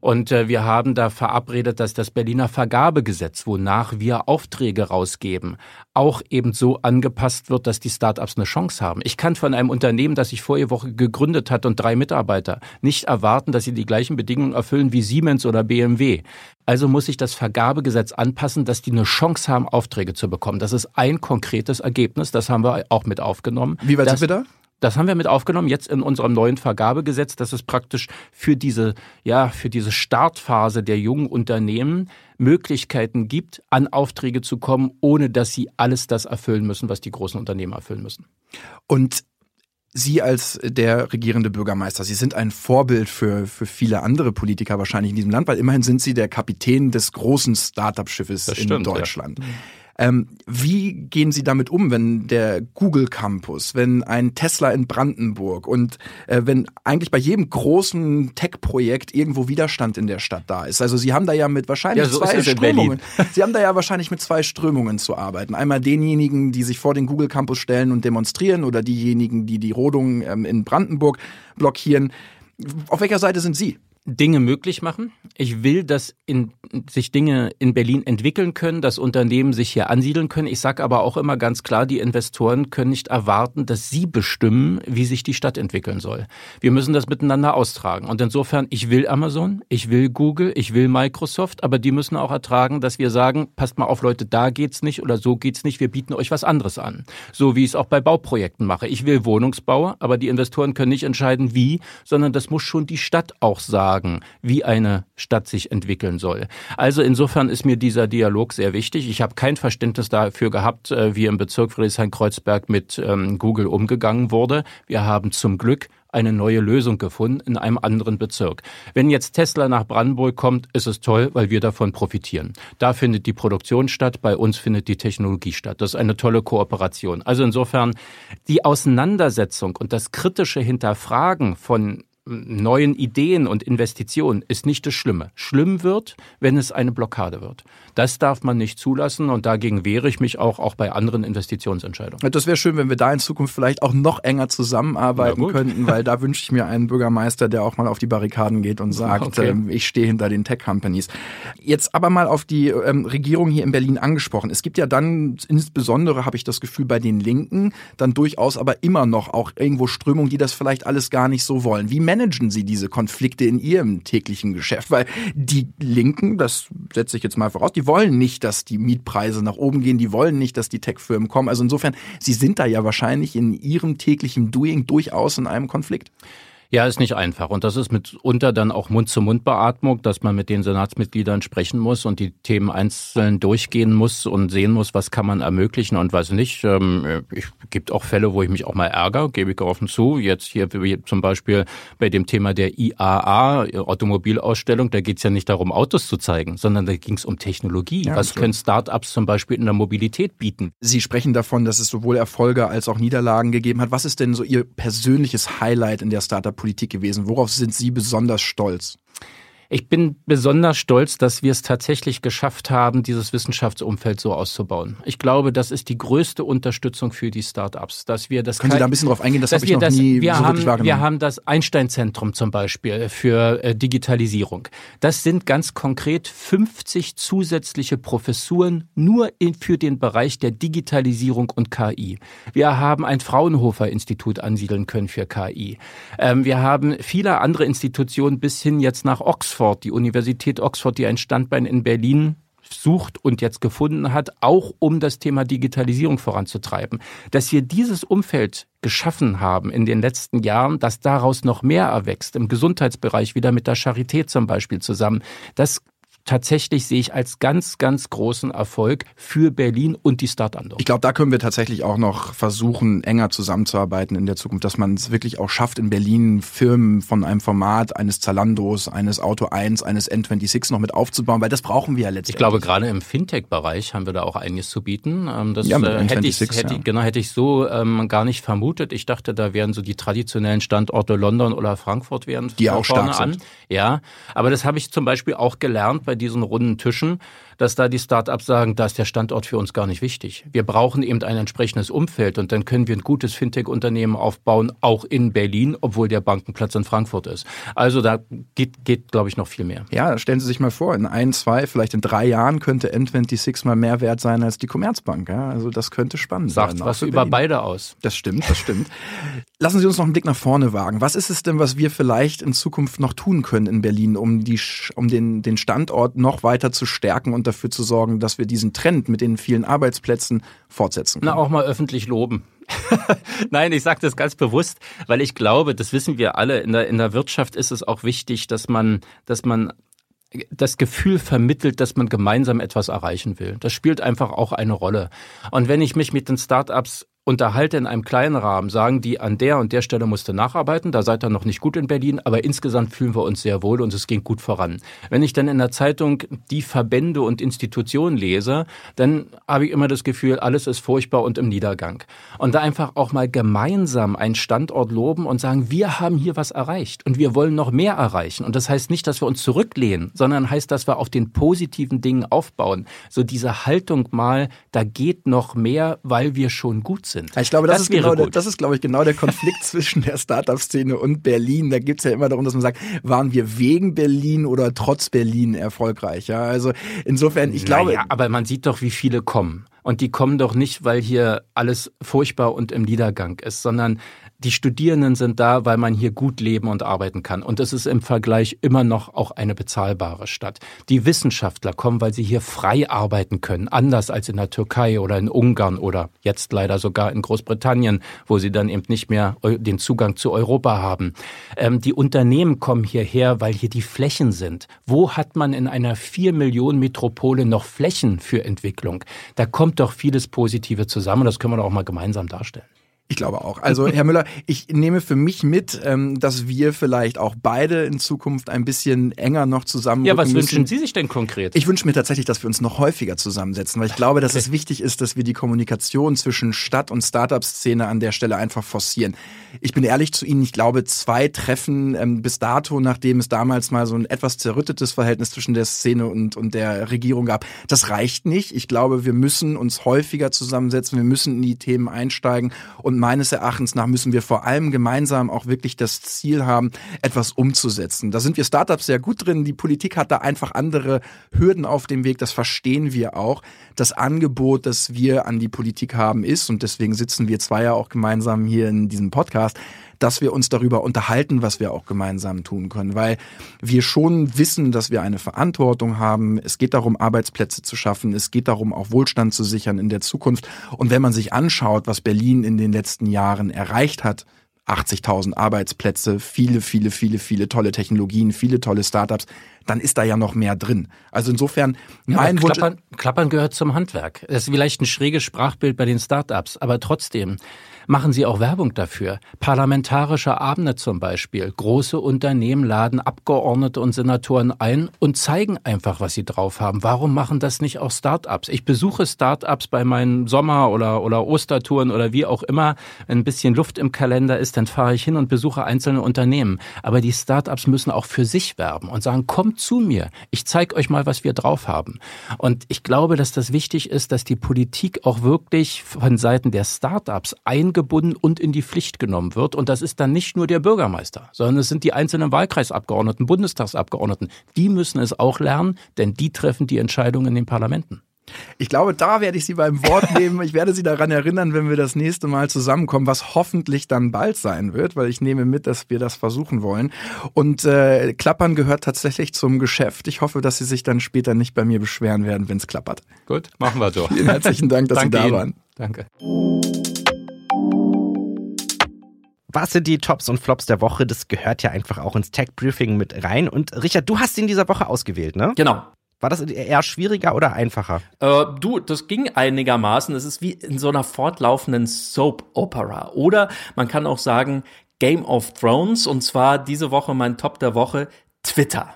Und wir haben da verabredet, dass das Berliner Vergabegesetz, wonach wir Aufträge rausgeben, auch eben so angepasst wird, dass die Startups eine Chance haben. Ich kann von einem Unternehmen, das sich vorige Woche gegründet hat und 3 Mitarbeiter, nicht erwarten, dass sie die gleichen Bedingungen erfüllen wie Siemens oder BMW. Also muss sich das Vergabegesetz anpassen, dass die eine Chance haben, Aufträge zu bekommen. Das ist ein konkretes Ergebnis, das haben wir auch mit aufgenommen. Wie weit sind wir da? Das haben wir mit aufgenommen, jetzt in unserem neuen Vergabegesetz, dass es praktisch für diese Startphase der jungen Unternehmen Möglichkeiten gibt, an Aufträge zu kommen, ohne dass sie alles das erfüllen müssen, was die großen Unternehmen erfüllen müssen. Und Sie als der regierende Bürgermeister, Sie sind ein Vorbild für viele andere Politiker wahrscheinlich in diesem Land, weil immerhin sind Sie der Kapitän des großen Start-up-Schiffes in Deutschland. Ja. Wie gehen Sie damit um, wenn der Google Campus, wenn ein Tesla in Brandenburg und wenn eigentlich bei jedem großen Tech-Projekt irgendwo Widerstand in der Stadt da ist? Also Sie haben da ja mit wahrscheinlich zwei Strömungen zu arbeiten. Einmal denjenigen, die sich vor den Google Campus stellen und demonstrieren oder diejenigen, die die Rodung in Brandenburg blockieren. Auf welcher Seite sind Sie? Dinge möglich machen. Ich will, dass sich Dinge in Berlin entwickeln können, dass Unternehmen sich hier ansiedeln können. Ich sage aber auch immer ganz klar, die Investoren können nicht erwarten, dass sie bestimmen, wie sich die Stadt entwickeln soll. Wir müssen das miteinander austragen. Und insofern, ich will Amazon, ich will Google, ich will Microsoft, aber die müssen auch ertragen, dass wir sagen, passt mal auf, Leute, da geht's nicht oder so geht's nicht, wir bieten euch was anderes an. So wie ich es auch bei Bauprojekten mache. Ich will Wohnungsbau, aber die Investoren können nicht entscheiden, wie, sondern das muss schon die Stadt auch sagen, wie eine Stadt sich entwickeln soll. Also insofern ist mir dieser Dialog sehr wichtig. Ich habe kein Verständnis dafür gehabt, wie im Bezirk Friedrichshain-Kreuzberg mit Google umgegangen wurde. Wir haben zum Glück eine neue Lösung gefunden in einem anderen Bezirk. Wenn jetzt Tesla nach Brandenburg kommt, ist es toll, weil wir davon profitieren. Da findet die Produktion statt, bei uns findet die Technologie statt. Das ist eine tolle Kooperation. Also insofern die Auseinandersetzung und das kritische Hinterfragen von neuen Ideen und Investitionen ist nicht das Schlimme. Schlimm wird, wenn es eine Blockade wird. Das darf man nicht zulassen und dagegen wehre ich mich auch bei anderen Investitionsentscheidungen. Das wäre schön, wenn wir da in Zukunft vielleicht auch noch enger zusammenarbeiten könnten, weil da wünsche ich mir einen Bürgermeister, der auch mal auf die Barrikaden geht und sagt, okay, ich stehe hinter den Tech-Companies. Jetzt aber mal auf die Regierung hier in Berlin angesprochen. Es gibt ja dann, insbesondere habe ich das Gefühl, bei den Linken dann durchaus aber immer noch auch irgendwo Strömungen, die das vielleicht alles gar nicht so wollen. Wie managen Sie diese Konflikte in Ihrem täglichen Geschäft? Weil die Linken, das setze ich jetzt mal voraus, die wollen nicht, dass die Mietpreise nach oben gehen, die wollen nicht, dass die Tech-Firmen kommen. Also insofern, Sie sind da ja wahrscheinlich in Ihrem täglichen Doing durchaus in einem Konflikt. Ja, ist nicht einfach. Und das ist mitunter dann auch Mund-zu-Mund-Beatmung, dass man mit den Senatsmitgliedern sprechen muss und die Themen einzeln durchgehen muss und sehen muss, was kann man ermöglichen und was nicht. Es gibt auch Fälle, wo ich mich auch mal ärgere, gebe ich offen zu. Jetzt hier zum Beispiel bei dem Thema der IAA, Automobilausstellung, da geht es ja nicht darum, Autos zu zeigen, sondern da ging es um Technologie. Ja, was können Startups zum Beispiel in der Mobilität bieten? Sie sprechen davon, dass es sowohl Erfolge als auch Niederlagen gegeben hat. Was ist denn so Ihr persönliches Highlight in der Startup-Politik gewesen? Worauf sind Sie besonders stolz? Ich bin besonders stolz, dass wir es tatsächlich geschafft haben, dieses Wissenschaftsumfeld so auszubauen. Ich glaube, das ist die größte Unterstützung für die Start-ups, dass wir das. Können Sie da ein bisschen drauf eingehen? Das habe ich noch nie so wirklich wahrgenommen. Wir haben das Einstein-Zentrum zum Beispiel für Digitalisierung. Das sind ganz konkret 50 zusätzliche Professuren nur für den Bereich der Digitalisierung und KI. Wir haben ein Fraunhofer-Institut ansiedeln können für KI. Wir haben viele andere Institutionen bis hin jetzt nach Oxford. Die Universität Oxford, die ein Standbein in Berlin sucht und jetzt gefunden hat, auch um das Thema Digitalisierung voranzutreiben. Dass wir dieses Umfeld geschaffen haben in den letzten Jahren, dass daraus noch mehr erwächst, im Gesundheitsbereich wieder mit der Charité zum Beispiel zusammen, das tatsächlich sehe ich als ganz, ganz großen Erfolg für Berlin und die Start-up-Anwendung. Ich glaube, da können wir tatsächlich auch noch versuchen, enger zusammenzuarbeiten in der Zukunft, dass man es wirklich auch schafft, in Berlin Firmen von einem Format eines Zalandos, eines Auto1, eines N26 noch mit aufzubauen, weil das brauchen wir ja letztendlich. Ich glaube, gerade im Fintech-Bereich haben wir da auch einiges zu bieten. Das ja, mit N26, hätte ich so gar nicht vermutet. Ich dachte, da wären so die traditionellen Standorte London oder Frankfurt wären die auch stark sind. Ja, aber das habe ich zum Beispiel auch gelernt bei diesen runden Tischen, dass da die Start-ups sagen, da ist der Standort für uns gar nicht wichtig. Wir brauchen eben ein entsprechendes Umfeld und dann können wir ein gutes Fintech-Unternehmen aufbauen, auch in Berlin, obwohl der Bankenplatz in Frankfurt ist. Also da geht glaube ich, noch viel mehr. Ja, stellen Sie sich mal vor, in 1, 2, vielleicht in 3 Jahren könnte N26 mal mehr wert sein als die Commerzbank. Ja? Also das könnte spannend sein. Sagt was über beide aus. Das stimmt. Lassen Sie uns noch einen Blick nach vorne wagen. Was ist es denn, was wir vielleicht in Zukunft noch tun können in Berlin, um den Standort noch weiter zu stärken und dafür zu sorgen, dass wir diesen Trend mit den vielen Arbeitsplätzen fortsetzen können? Na, auch mal öffentlich loben. Nein, ich sage das ganz bewusst, weil ich glaube, das wissen wir alle, in der Wirtschaft ist es auch wichtig, dass man das Gefühl vermittelt, dass man gemeinsam etwas erreichen will. Das spielt einfach auch eine Rolle. Und wenn ich mich mit den Start-ups unterhalte in einem kleinen Rahmen, sagen die, an der und der Stelle musst du nacharbeiten, da seid ihr noch nicht gut in Berlin, aber insgesamt fühlen wir uns sehr wohl und es ging gut voran. Wenn ich dann in der Zeitung die Verbände und Institutionen lese, dann habe ich immer das Gefühl, alles ist furchtbar und im Niedergang. Und da einfach auch mal gemeinsam einen Standort loben und sagen, wir haben hier was erreicht und wir wollen noch mehr erreichen. Und das heißt nicht, dass wir uns zurücklehnen, sondern heißt, dass wir auf den positiven Dingen aufbauen. So diese Haltung mal, da geht noch mehr, weil wir schon gut sind. Ich glaube, das ist, glaube ich, genau der Konflikt zwischen der Startup-Szene und Berlin. Da geht es ja immer darum, dass man sagt, waren wir wegen Berlin oder trotz Berlin erfolgreich? Ja, also insofern, ich glaube... Ja, aber man sieht doch, wie viele kommen. Und die kommen doch nicht, weil hier alles furchtbar und im Niedergang ist, sondern die Studierenden sind da, weil man hier gut leben und arbeiten kann. Und das ist im Vergleich immer noch auch eine bezahlbare Stadt. Die Wissenschaftler kommen, weil sie hier frei arbeiten können, anders als in der Türkei oder in Ungarn oder jetzt leider sogar in Großbritannien, wo sie dann eben nicht mehr den Zugang zu Europa haben. Die Unternehmen kommen hierher, weil hier die Flächen sind. Wo hat man in einer 4-Millionen-Metropole noch Flächen für Entwicklung? Da kommt doch vieles Positive zusammen und das können wir doch auch mal gemeinsam darstellen. Ich glaube auch. Also Herr Müller, ich nehme für mich mit, dass wir vielleicht auch beide in Zukunft ein bisschen enger noch zusammenrücken müssen. Ja, was wünschen Sie sich denn konkret? Ich wünsche mir tatsächlich, dass wir uns noch häufiger zusammensetzen, weil ich glaube, dass es wichtig ist, dass wir die Kommunikation zwischen Stadt- und Start-up-Szene an der Stelle einfach forcieren. Ich bin ehrlich zu Ihnen, ich glaube, 2 Treffen bis dato, nachdem es damals mal so ein etwas zerrüttetes Verhältnis zwischen der Szene und der Regierung gab, das reicht nicht. Ich glaube, wir müssen uns häufiger zusammensetzen, wir müssen in die Themen einsteigen und meines Erachtens nach müssen wir vor allem gemeinsam auch wirklich das Ziel haben, etwas umzusetzen. Da sind wir Startups sehr gut drin. Die Politik hat da einfach andere Hürden auf dem Weg. Das verstehen wir auch. Das Angebot, das wir an die Politik haben, ist, und deswegen sitzen wir 2 ja auch gemeinsam hier in diesem Podcast, dass wir uns darüber unterhalten, was wir auch gemeinsam tun können, weil wir schon wissen, dass wir eine Verantwortung haben. Es geht darum, Arbeitsplätze zu schaffen. Es geht darum, auch Wohlstand zu sichern in der Zukunft. Und wenn man sich anschaut, was Berlin in den letzten Jahren erreicht hat, 80.000 Arbeitsplätze, viele, viele, viele, viele tolle Technologien, viele tolle Startups, dann ist da ja noch mehr drin. Also insofern, mein Wunsch... Klappern gehört zum Handwerk. Das ist vielleicht ein schräges Sprachbild bei den Startups, aber trotzdem... machen sie auch Werbung dafür. Parlamentarische Abende zum Beispiel. Große Unternehmen laden Abgeordnete und Senatoren ein und zeigen einfach, was sie drauf haben. Warum machen das nicht auch Start-ups? Ich besuche Start-ups bei meinen Sommer- oder Ostertouren oder wie auch immer. Wenn ein bisschen Luft im Kalender ist, dann fahre ich hin und besuche einzelne Unternehmen. Aber die Start-ups müssen auch für sich werben und sagen, kommt zu mir, ich zeige euch mal, was wir drauf haben. Und ich glaube, dass das wichtig ist, dass die Politik auch wirklich von Seiten der Start-ups eingebunden und in die Pflicht genommen wird. Und das ist dann nicht nur der Bürgermeister, sondern es sind die einzelnen Wahlkreisabgeordneten, Bundestagsabgeordneten. Die müssen es auch lernen, denn die treffen die Entscheidungen in den Parlamenten. Ich glaube, da werde ich Sie beim Wort nehmen. Ich werde Sie daran erinnern, wenn wir das nächste Mal zusammenkommen, was hoffentlich dann bald sein wird, weil ich nehme mit, dass wir das versuchen wollen. Und Klappern gehört tatsächlich zum Geschäft. Ich hoffe, dass Sie sich dann später nicht bei mir beschweren werden, wenn es klappert. Gut, machen wir so. Vielen herzlichen Dank, dass Sie da waren. Danke. Was sind die Tops und Flops der Woche? Das gehört ja einfach auch ins Tech-Briefing mit rein. Und Richard, du hast ihn dieser Woche ausgewählt, ne? Genau. War das eher schwieriger oder einfacher? Das ging einigermaßen. Es ist wie in so einer fortlaufenden Soap-Opera. Oder man kann auch sagen Game of Thrones. Und zwar diese Woche mein Top der Woche, Twitter.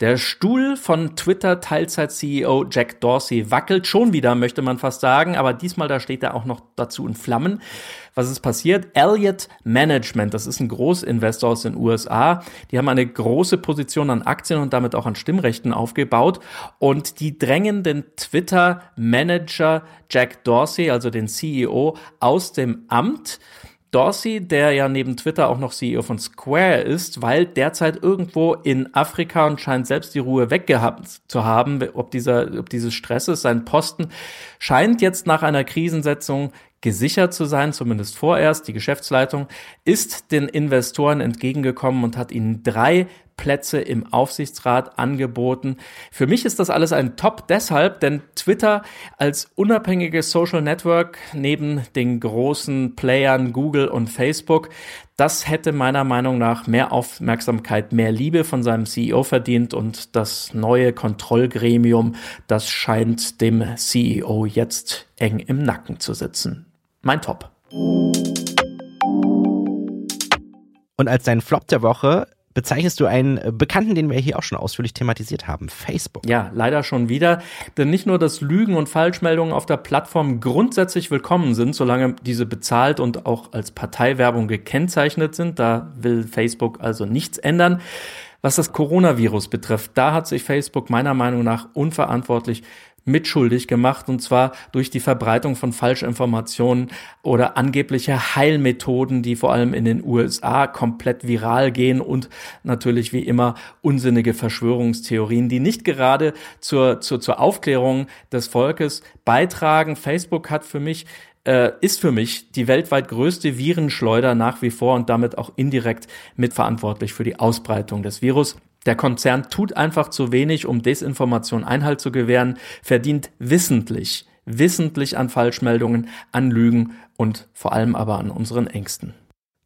Der Stuhl von Twitter-Teilzeit-CEO Jack Dorsey wackelt schon wieder, möchte man fast sagen. Aber diesmal, da steht er auch noch dazu in Flammen. Was ist passiert? Elliott Management, das ist ein Großinvestor aus den USA. Die haben eine große Position an Aktien und damit auch an Stimmrechten aufgebaut. Und die drängen den Twitter-Manager Jack Dorsey, also den CEO, aus dem Amt. Dorsey, der ja neben Twitter auch noch CEO von Square ist, weil derzeit irgendwo in Afrika und scheint selbst die Ruhe weggehabt zu haben, ob dieses Stresses, sein Posten, scheint jetzt nach einer Krisensetzung gesichert zu sein, zumindest vorerst. Die Geschäftsleitung ist den Investoren entgegengekommen und hat ihnen 3 Plätze im Aufsichtsrat angeboten. Für mich ist das alles ein Top deshalb, denn Twitter als unabhängiges Social Network neben den großen Playern Google und Facebook, das hätte meiner Meinung nach mehr Aufmerksamkeit, mehr Liebe von seinem CEO verdient und das neue Kontrollgremium, das scheint dem CEO jetzt eng im Nacken zu sitzen. Mein Top. Und als dein Flop der Woche bezeichnest du einen Bekannten, den wir hier auch schon ausführlich thematisiert haben, Facebook. Ja, leider schon wieder. Denn nicht nur, dass Lügen und Falschmeldungen auf der Plattform grundsätzlich willkommen sind, solange diese bezahlt und auch als Parteiwerbung gekennzeichnet sind. Da will Facebook also nichts ändern. Was das Coronavirus betrifft, da hat sich Facebook meiner Meinung nach unverantwortlich mitschuldig gemacht, und zwar durch die Verbreitung von Falschinformationen oder angebliche Heilmethoden, die vor allem in den USA komplett viral gehen und natürlich wie immer unsinnige Verschwörungstheorien, die nicht gerade zur Aufklärung des Volkes beitragen. Facebook ist für mich die weltweit größte Virenschleuder nach wie vor und damit auch indirekt mitverantwortlich für die Ausbreitung des Virus. Der Konzern tut einfach zu wenig, um Desinformation Einhalt zu gewähren, verdient wissentlich an Falschmeldungen, an Lügen und vor allem aber an unseren Ängsten.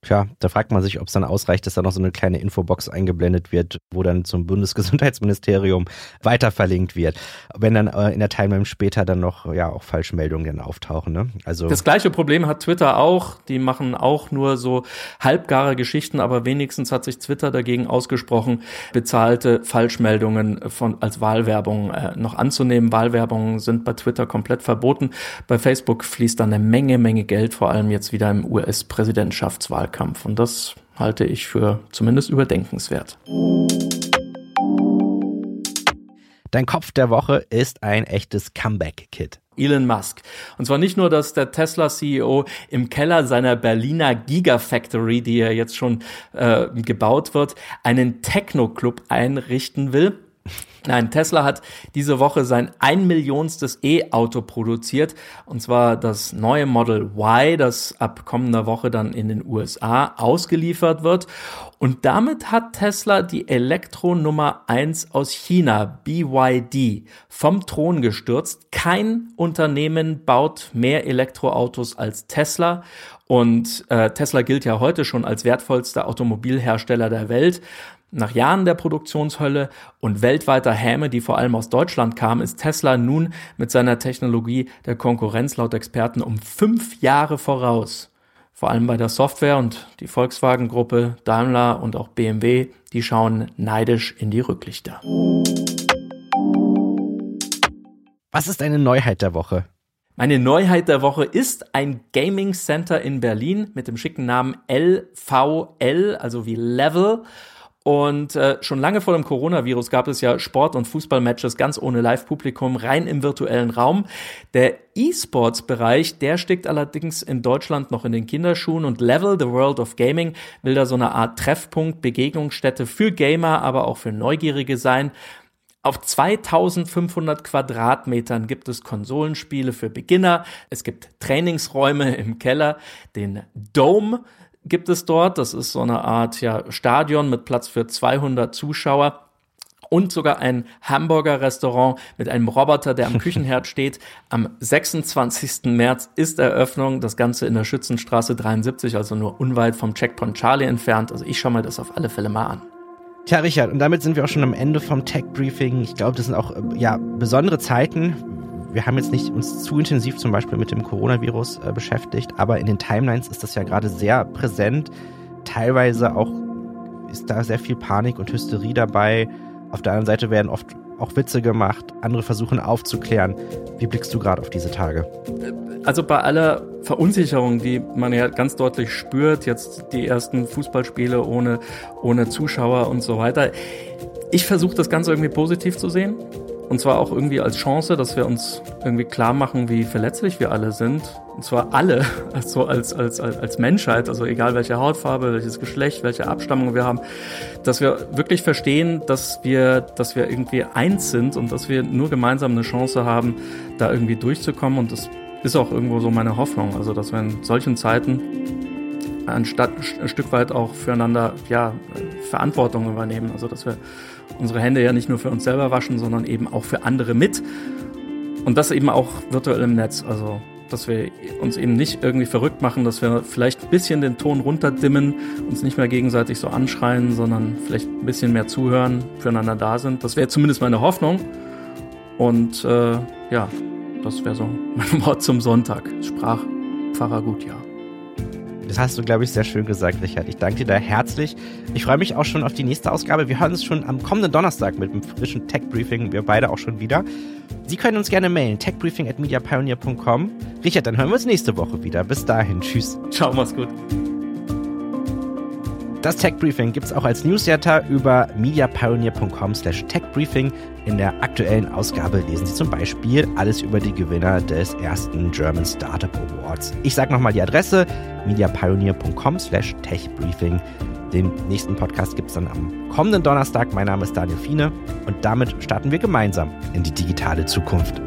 Tja, da fragt man sich, ob es dann ausreicht, dass da noch so eine kleine Infobox eingeblendet wird, wo dann zum Bundesgesundheitsministerium weiter verlinkt wird. Wenn dann in der Timeline später dann noch auch Falschmeldungen auftauchen. Ne? Also das gleiche Problem hat Twitter auch. Die machen auch nur so halbgare Geschichten, aber wenigstens hat sich Twitter dagegen ausgesprochen, bezahlte Falschmeldungen als Wahlwerbung noch anzunehmen. Wahlwerbungen sind bei Twitter komplett verboten. Bei Facebook fließt dann eine Menge Geld, vor allem jetzt wieder im US-Präsidentschaftswahlkampf. Und das halte ich für zumindest überdenkenswert. Dein Kopf der Woche ist ein echtes Comeback-Kit. Elon Musk. Und zwar nicht nur, dass der Tesla-CEO im Keller seiner Berliner Gigafactory, die ja jetzt schon gebaut wird, einen Techno-Club einrichten will. Nein, Tesla hat diese Woche sein 1 Millionstes E-Auto produziert, und zwar das neue Model Y, das ab kommender Woche dann in den USA ausgeliefert wird. Und damit hat Tesla die Elektronummer 1 aus China, BYD, vom Thron gestürzt. Kein Unternehmen baut mehr Elektroautos als Tesla. Und Tesla gilt ja heute schon als wertvollster Automobilhersteller der Welt. Nach Jahren der Produktionshölle und weltweiter Häme, die vor allem aus Deutschland kam, ist Tesla nun mit seiner Technologie der Konkurrenz laut Experten um 5 Jahre voraus. vor allem bei der Software, und die Volkswagen-Gruppe, Daimler und auch BMW, die schauen neidisch in die Rücklichter. Was ist eine Neuheit der Woche? Meine Neuheit der Woche ist ein Gaming Center in Berlin mit dem schicken Namen LVL, also wie Level. Und schon lange vor dem Coronavirus gab es ja Sport- und Fußballmatches ganz ohne Live-Publikum, rein im virtuellen Raum. Der E-Sports-Bereich, der steckt allerdings in Deutschland noch in den Kinderschuhen, und Level, The World of Gaming, will da so eine Art Treffpunkt, Begegnungsstätte für Gamer, aber auch für Neugierige sein. Auf 2500 Quadratmetern gibt es Konsolenspiele für Beginner, es gibt Trainingsräume im Keller, den Dome gibt es dort, das ist so eine Art Stadion mit Platz für 200 Zuschauer. Und sogar ein Hamburger-Restaurant mit einem Roboter, der am Küchenherd steht. Am 26. März ist Eröffnung. Das Ganze in der Schützenstraße 73, also nur unweit vom Checkpoint Charlie entfernt. Also ich schaue mir das auf alle Fälle mal an. Tja, Richard, und damit sind wir auch schon am Ende vom Tech-Briefing. Ich glaube, das sind auch besondere Zeiten. Wir haben jetzt nicht uns zu intensiv zum Beispiel mit dem Coronavirus beschäftigt, aber in den Timelines ist das ja gerade sehr präsent. Teilweise auch ist da sehr viel Panik und Hysterie dabei. Auf der anderen Seite werden oft auch Witze gemacht, andere versuchen aufzuklären. Wie blickst du gerade auf diese Tage? Also bei aller Verunsicherung, die man ja ganz deutlich spürt, jetzt die ersten Fußballspiele ohne Zuschauer und so weiter. Ich versuche das Ganze irgendwie positiv zu sehen. Und zwar auch irgendwie als Chance, dass wir uns irgendwie klar machen, wie verletzlich wir alle sind. Und zwar alle, also als Menschheit, also egal welche Hautfarbe, welches Geschlecht, welche Abstammung wir haben, dass wir wirklich verstehen, dass wir irgendwie eins sind und dass wir nur gemeinsam eine Chance haben, da irgendwie durchzukommen. Und das ist auch irgendwo so meine Hoffnung, also dass wir in solchen Zeiten anstatt ein Stück weit auch füreinander Verantwortung übernehmen, also dass wir unsere Hände ja nicht nur für uns selber waschen, sondern eben auch für andere mit, und das eben auch virtuell im Netz, also dass wir uns eben nicht irgendwie verrückt machen, dass wir vielleicht ein bisschen den Ton runterdimmen, uns nicht mehr gegenseitig so anschreien, sondern vielleicht ein bisschen mehr zuhören, füreinander da sind. Das wäre zumindest meine Hoffnung, und das wäre so mein Wort zum Sonntag, sprach Pfarrer Gutjahr. Das hast du, glaube ich, sehr schön gesagt, Richard. Ich danke dir da herzlich. Ich freue mich auch schon auf die nächste Ausgabe. Wir hören uns schon am kommenden Donnerstag mit einem frischen Tech-Briefing. Wir beide auch schon wieder. Sie können uns gerne mailen. techbriefing@mediapioneer.com. Richard, dann hören wir uns nächste Woche wieder. Bis dahin. Tschüss. Ciao, mach's gut. Das Tech-Briefing gibt's auch als Newsletter über mediapioneer.com/techbriefing. In der aktuellen Ausgabe lesen Sie zum Beispiel alles über die Gewinner des ersten German Startup Awards. Ich sage nochmal die Adresse: mediapioneer.com/techbriefing. Den nächsten Podcast gibt's dann am kommenden Donnerstag. Mein Name ist Daniel Fiene, und damit starten wir gemeinsam in die digitale Zukunft.